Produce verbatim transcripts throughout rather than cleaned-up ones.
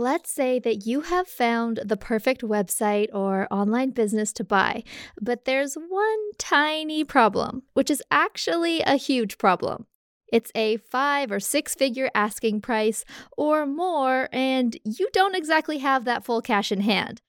Let's say that you have found the perfect website or online business to buy, but there's one tiny problem, which is actually a huge problem. It's a five or six figure asking price or more, and you don't exactly have that full cash in hand.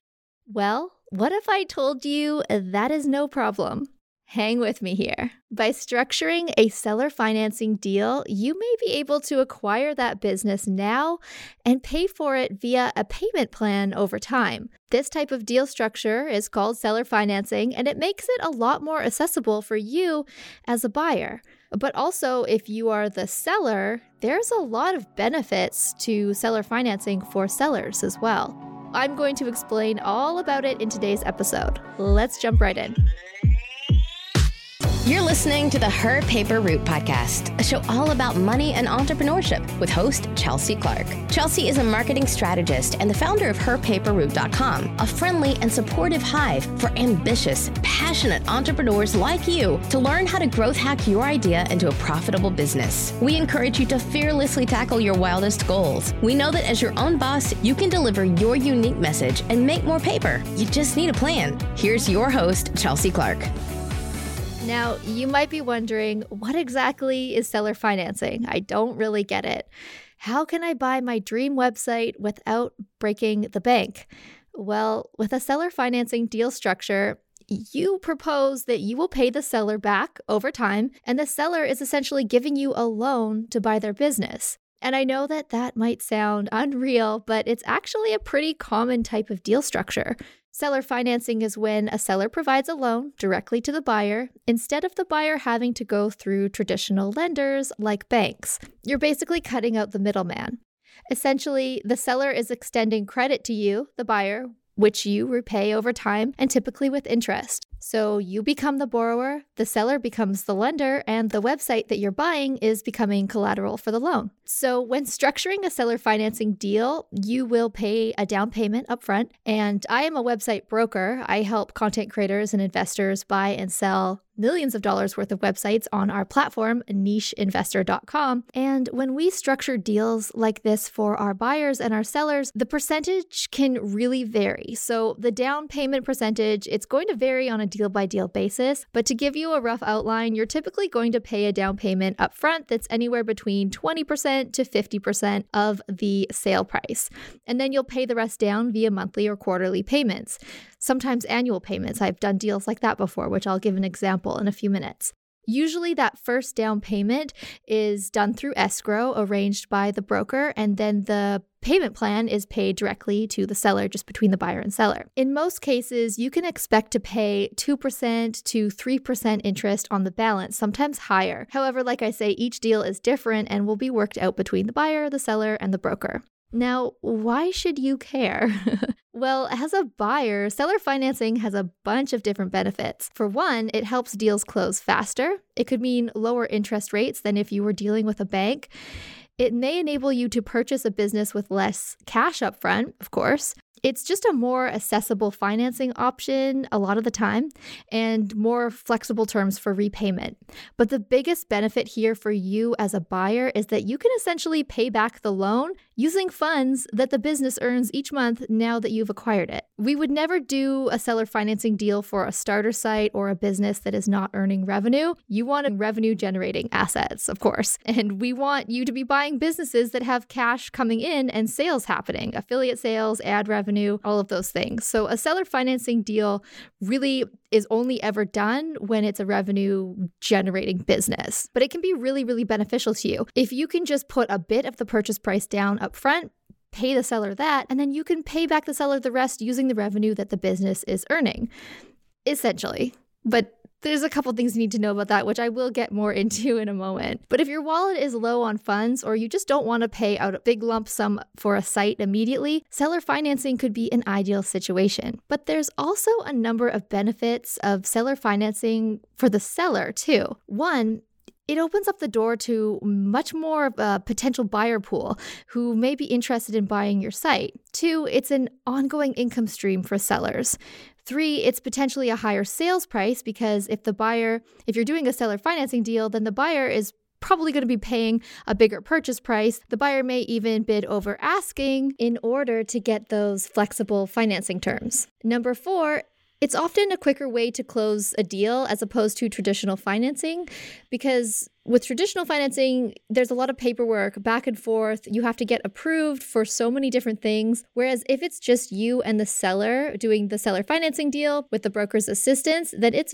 Well, what if I told you that is no problem? Hang with me here. By structuring a seller financing deal, you may be able to acquire that business now and pay for it via a payment plan over time. This type of deal structure is called seller financing, and it makes it a lot more accessible for you as a buyer. But also, if you are the seller, there's a lot of benefits to seller financing for sellers as well. I'm going to explain all about it in today's episode. Let's jump right in. You're listening to the Her Paper Route podcast, a show all about money and entrepreneurship with host Chelsea Clarke. Chelsea is a marketing strategist and the founder of her paper route dot com, a friendly and supportive hive for ambitious, passionate entrepreneurs like you to learn how to growth hack your idea into a profitable business. We encourage you to fearlessly tackle your wildest goals. We know that as your own boss, you can deliver your unique message and make more paper. You just need a plan. Here's your host, Chelsea Clarke. Now, you might be wondering, what exactly is seller financing? I don't really get it. How can I buy my dream website without breaking the bank? Well, with a seller financing deal structure, you propose that you will pay the seller back over time, and the seller is essentially giving you a loan to buy their business. And I know that that might sound unreal, but it's actually a pretty common type of deal structure. Seller financing is when a seller provides a loan directly to the buyer instead of the buyer having to go through traditional lenders like banks. You're basically cutting out the middleman. Essentially, the seller is extending credit to you, the buyer, which you repay over time and typically with interest. So you become the borrower, the seller becomes the lender, and the website that you're buying is becoming collateral for the loan. So when structuring a seller financing deal, you will pay a down payment upfront. And I am a website broker. I help content creators and investors buy and sell millions of dollars worth of websites on our platform, niche investor dot com. And when we structure deals like this for our buyers and our sellers, the percentage can really vary. So the down payment percentage, it's going to vary on a deal-by-deal basis. But to give you a rough outline, you're typically going to pay a down payment upfront that's anywhere between twenty percent to fifty percent of the sale price. And then you'll pay the rest down via monthly or quarterly payments. Sometimes annual payments. I've done deals like that before, which I'll give an example in a few minutes. Usually that first down payment is done through escrow arranged by the broker, and then the payment plan is paid directly to the seller, just between the buyer and seller. In most cases, you can expect to pay two percent to three percent interest on the balance, sometimes higher. However, like I say, each deal is different and will be worked out between the buyer, the seller, and the broker. Now, why should you care? Well, as a buyer, seller financing has a bunch of different benefits. For one, it helps deals close faster. It could mean lower interest rates than if you were dealing with a bank. It may enable you to purchase a business with less cash up front, of course. It's just a more accessible financing option a lot of the time and more flexible terms for repayment. But the biggest benefit here for you as a buyer is that you can essentially pay back the loan using funds that the business earns each month now that you've acquired it. We would never do a seller financing deal for a starter site or a business that is not earning revenue. You want revenue generating assets, of course. And we want you to be buying businesses that have cash coming in and sales happening, affiliate sales, ad revenue, all of those things. So a seller financing deal really is only ever done when it's a revenue generating business, but it can be really, really beneficial to you. If you can just put a bit of the purchase price down up front, pay the seller that, and then you can pay back the seller the rest using the revenue that the business is earning, essentially. But there's a couple things you need to know about that, which I will get more into in a moment. But if your wallet is low on funds or you just don't want to pay out a big lump sum for a site immediately, seller financing could be an ideal situation. But there's also a number of benefits of seller financing for the seller too. One, it opens up the door to much more of a potential buyer pool who may be interested in buying your site. Two, it's an ongoing income stream for sellers. Three, it's potentially a higher sales price because if the buyer, if you're doing a seller financing deal, then the buyer is probably going to be paying a bigger purchase price. The buyer may even bid over asking in order to get those flexible financing terms. Number four, it's often a quicker way to close a deal as opposed to traditional financing, because with traditional financing, there's a lot of paperwork back and forth. You have to get approved for so many different things. Whereas if it's just you and the seller doing the seller financing deal with the broker's assistance, then it's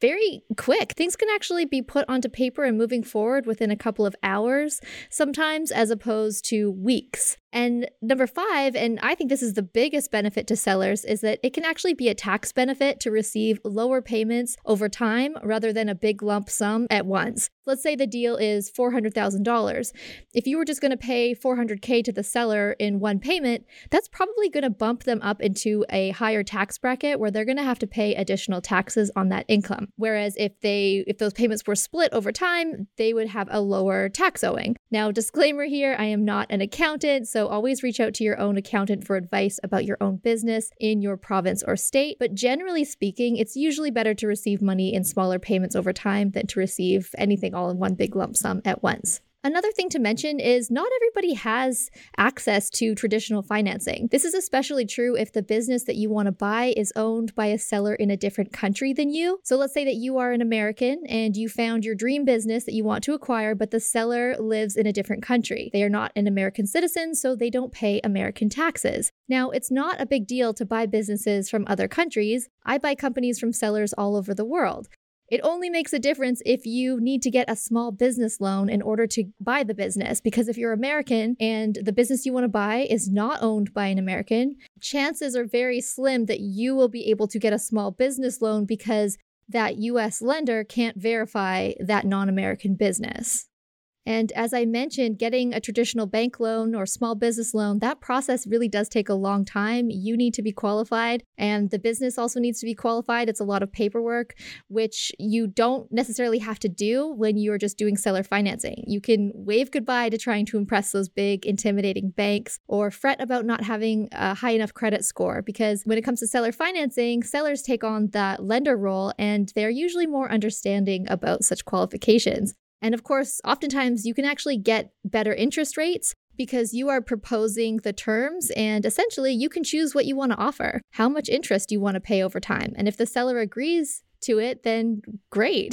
very quick. Things can actually be put onto paper and moving forward within a couple of hours, sometimes as opposed to weeks. And number five, and I think this is the biggest benefit to sellers, is that it can actually be a tax benefit to receive lower payments over time rather than a big lump sum at once. Let's say the deal is four hundred thousand dollars. If you were just going to pay four hundred thousand dollars to the seller in one payment, that's probably going to bump them up into a higher tax bracket where they're going to have to pay additional taxes on that income. Whereas if they if those payments were split over time, they would have a lower tax owing. Now, disclaimer here, I am not an accountant, so always reach out to your own accountant for advice about your own business in your province or state. But generally speaking, it's usually better to receive money in smaller payments over time than to receive anything all in one big lump sum at once. Another thing to mention is not everybody has access to traditional financing. This is especially true if the business that you want to buy is owned by a seller in a different country than you. So let's say that you are an American and you found your dream business that you want to acquire, but the seller lives in a different country. They are not an American citizen, so they don't pay American taxes. Now, it's not a big deal to buy businesses from other countries. I buy companies from sellers all over the world. It only makes a difference if you need to get a small business loan in order to buy the business, because if you're American and the business you want to buy is not owned by an American, chances are very slim that you will be able to get a small business loan because that U S lender can't verify that non-American business. And as I mentioned, getting a traditional bank loan or small business loan, that process really does take a long time. You need to be qualified, and the business also needs to be qualified. It's a lot of paperwork, which you don't necessarily have to do when you're just doing seller financing. You can wave goodbye to trying to impress those big, intimidating banks or fret about not having a high enough credit score, because when it comes to seller financing, sellers take on that lender role, and they're usually more understanding about such qualifications. And of course, oftentimes you can actually get better interest rates because you are proposing the terms, and essentially you can choose what you want to offer, how much interest you want to pay over time. And if the seller agrees to it, then great.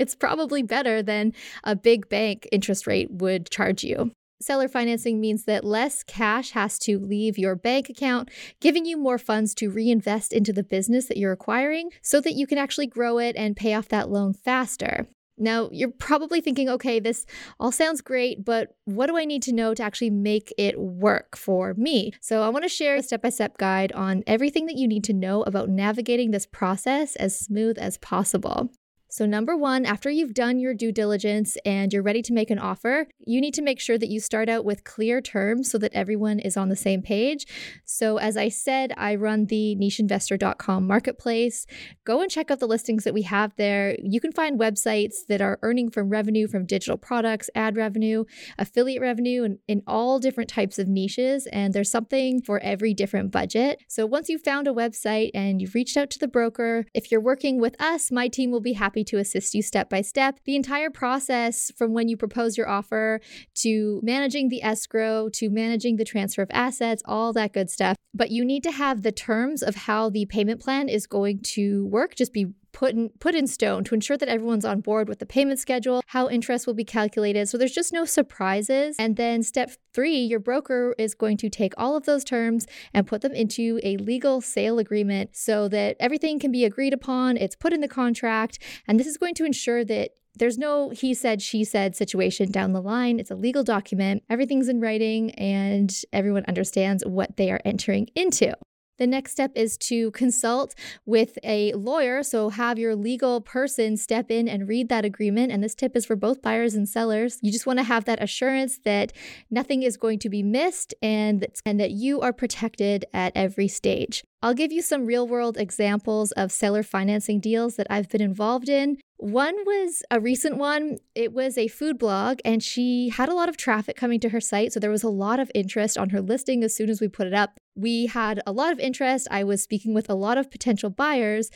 It's probably better than a big bank interest rate would charge you. Seller financing means that less cash has to leave your bank account, giving you more funds to reinvest into the business that you're acquiring so that you can actually grow it and pay off that loan faster. Now, you're probably thinking, okay, this all sounds great, but what do I need to know to actually make it work for me? So I want to share a step-by-step guide on everything that you need to know about navigating this process as smooth as possible. So number one, after you've done your due diligence and you're ready to make an offer, you need to make sure that you start out with clear terms so that everyone is on the same page. So as I said, I run the niche investor dot com marketplace. Go and check out the listings that we have there. You can find websites that are earning from revenue from digital products, ad revenue, affiliate revenue, and in all different types of niches. And there's something for every different budget. So once you've found a website and you've reached out to the broker, if you're working with us, my team will be happy to assist you step by step. The entire process from when you propose your offer to managing the escrow to managing the transfer of assets, all that good stuff. But you need to have the terms of how the payment plan is going to work just be put in, put in stone to ensure that everyone's on board with the payment schedule, how interest will be calculated. So there's just no surprises. And then step three, your broker is going to take all of those terms and put them into a legal sale agreement so that everything can be agreed upon. It's put in the contract. And this is going to ensure that there's no he said, she said situation down the line. It's a legal document. Everything's in writing and everyone understands what they are entering into. The next step is to consult with a lawyer. So have your legal person step in and read that agreement. And this tip is for both buyers and sellers. You just want to have that assurance that nothing is going to be missed and, and that you are protected at every stage. I'll give you some real-world examples of seller financing deals that I've been involved in. One was a recent one. It was a food blog, and she had a lot of traffic coming to her site, so there was a lot of interest on her listing as soon as we put it up. We had a lot of interest. I was speaking with a lot of potential buyers,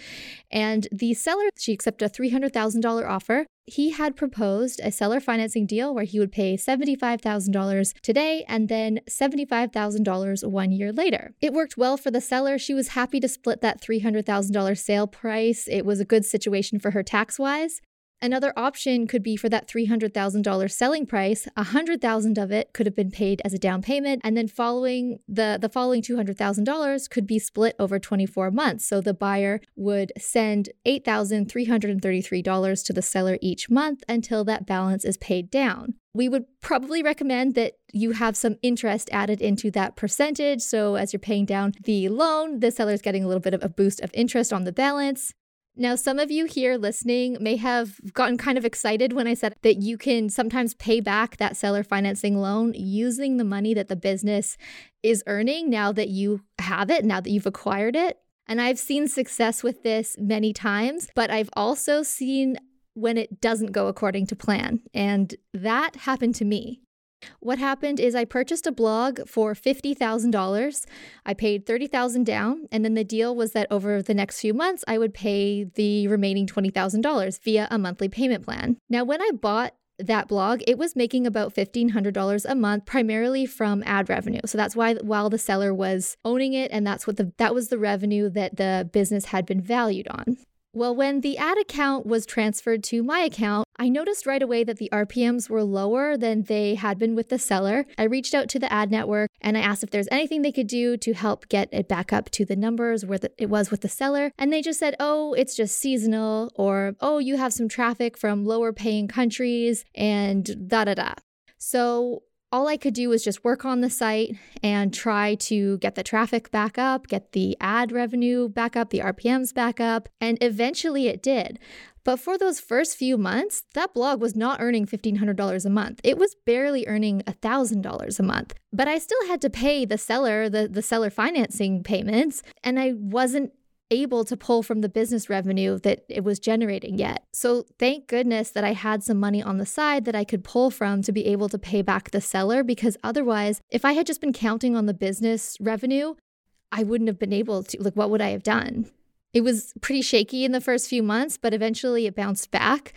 and the seller, she accepted a three hundred thousand dollars offer. He had proposed a seller financing deal where he would pay seventy-five thousand dollars today and then seventy-five thousand dollars one year later. It worked well for the seller. She was happy to split that three hundred thousand dollars sale price. It was a good situation for her tax-wise. Another option could be for that three hundred thousand dollars selling price, one hundred thousand dollars of it could have been paid as a down payment, and then following the, the following two hundred thousand dollars could be split over twenty-four months. So the buyer would send eight thousand three hundred thirty-three dollars to the seller each month until that balance is paid down. We would probably recommend that you have some interest added into that percentage. So as you're paying down the loan, the seller's getting a little bit of a boost of interest on the balance. Now, some of you here listening may have gotten kind of excited when I said that you can sometimes pay back that seller financing loan using the money that the business is earning now that you have it, now that you've acquired it. And I've seen success with this many times, but I've also seen when it doesn't go according to plan. And that happened to me. What happened is I purchased a blog for fifty thousand dollars. I paid thirty thousand dollars down, and then the deal was that over the next few months, I would pay the remaining twenty thousand dollars via a monthly payment plan. Now, when I bought that blog, it was making about fifteen hundred dollars a month, primarily from ad revenue. So that's why while the seller was owning it, and that's what the that was the revenue that the business had been valued on. Well, when the ad account was transferred to my account, I noticed right away that the R P Ms were lower than they had been with the seller. I reached out to the ad network and I asked if there's anything they could do to help get it back up to the numbers where the, it was with the seller. And they just said, oh, it's just seasonal, or, oh, you have some traffic from lower paying countries and da da da. So all I could do was just work on the site and try to get the traffic back up, get the ad revenue back up, the R P Ms back up, and eventually it did. But for those first few months, that blog was not earning fifteen hundred dollars a month. It was barely earning one thousand dollars a month. But I still had to pay the seller, the, the seller financing payments, and I wasn't able to pull from the business revenue that it was generating yet. So thank goodness that I had some money on the side that I could pull from to be able to pay back the seller, because otherwise, if I had just been counting on the business revenue, I wouldn't have been able to, like, what would I have done? It was pretty shaky in the first few months, but eventually it bounced back.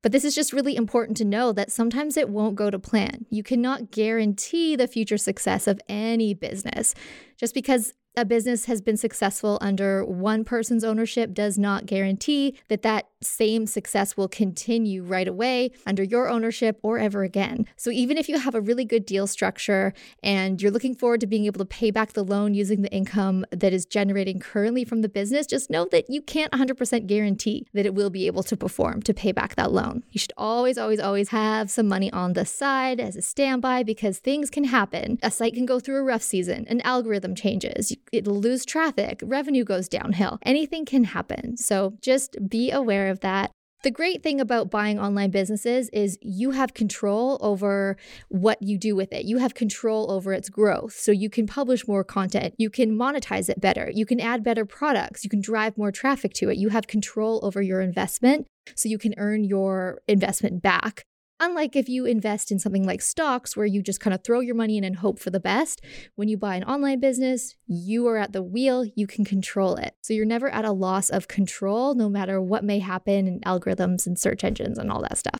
But this is just really important to know that sometimes it won't go to plan. You cannot guarantee the future success of any business. Just because a business has been successful under one person's ownership does not guarantee that that same success will continue right away under your ownership or ever again. So even if you have a really good deal structure and you're looking forward to being able to pay back the loan using the income that is generating currently from the business, just know that you can't one hundred percent guarantee that it will be able to perform to pay back that loan. You should always, always, always have some money on the side as a standby, because things can happen. A site can go through a rough season, an algorithm changes, you it'll lose traffic, revenue goes downhill, anything can happen. So just be aware of that. The great thing about buying online businesses is you have control over what you do with it. You have control over its growth. So you can publish more content. You can monetize it better. You can add better products. You can drive more traffic to it. You have control over your investment, so you can earn your investment back. Unlike if you invest in something like stocks, where you just kind of throw your money in and hope for the best, when you buy an online business, you are at the wheel, you can control it. So you're never at a loss of control, no matter what may happen in algorithms and search engines and all that stuff.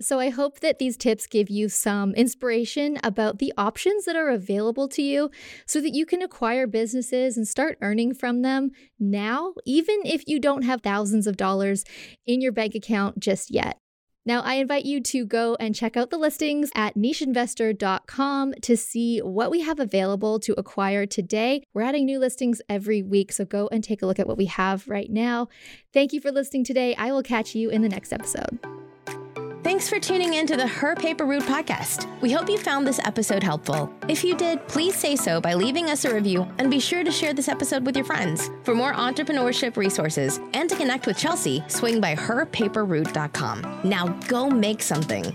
So I hope that these tips give you some inspiration about the options that are available to you so that you can acquire businesses and start earning from them now, even if you don't have thousands of dollars in your bank account just yet. Now, I invite you to go and check out the listings at niche investor dot com to see what we have available to acquire today. We're adding new listings every week, so go and take a look at what we have right now. Thank you for listening today. I will catch you in the next episode. Thanks for tuning in to the Her Paper Route podcast. We hope you found this episode helpful. If you did, please say so by leaving us a review, and be sure to share this episode with your friends. For more entrepreneurship resources and to connect with Chelsea, swing by her paper route dot com. Now go make something.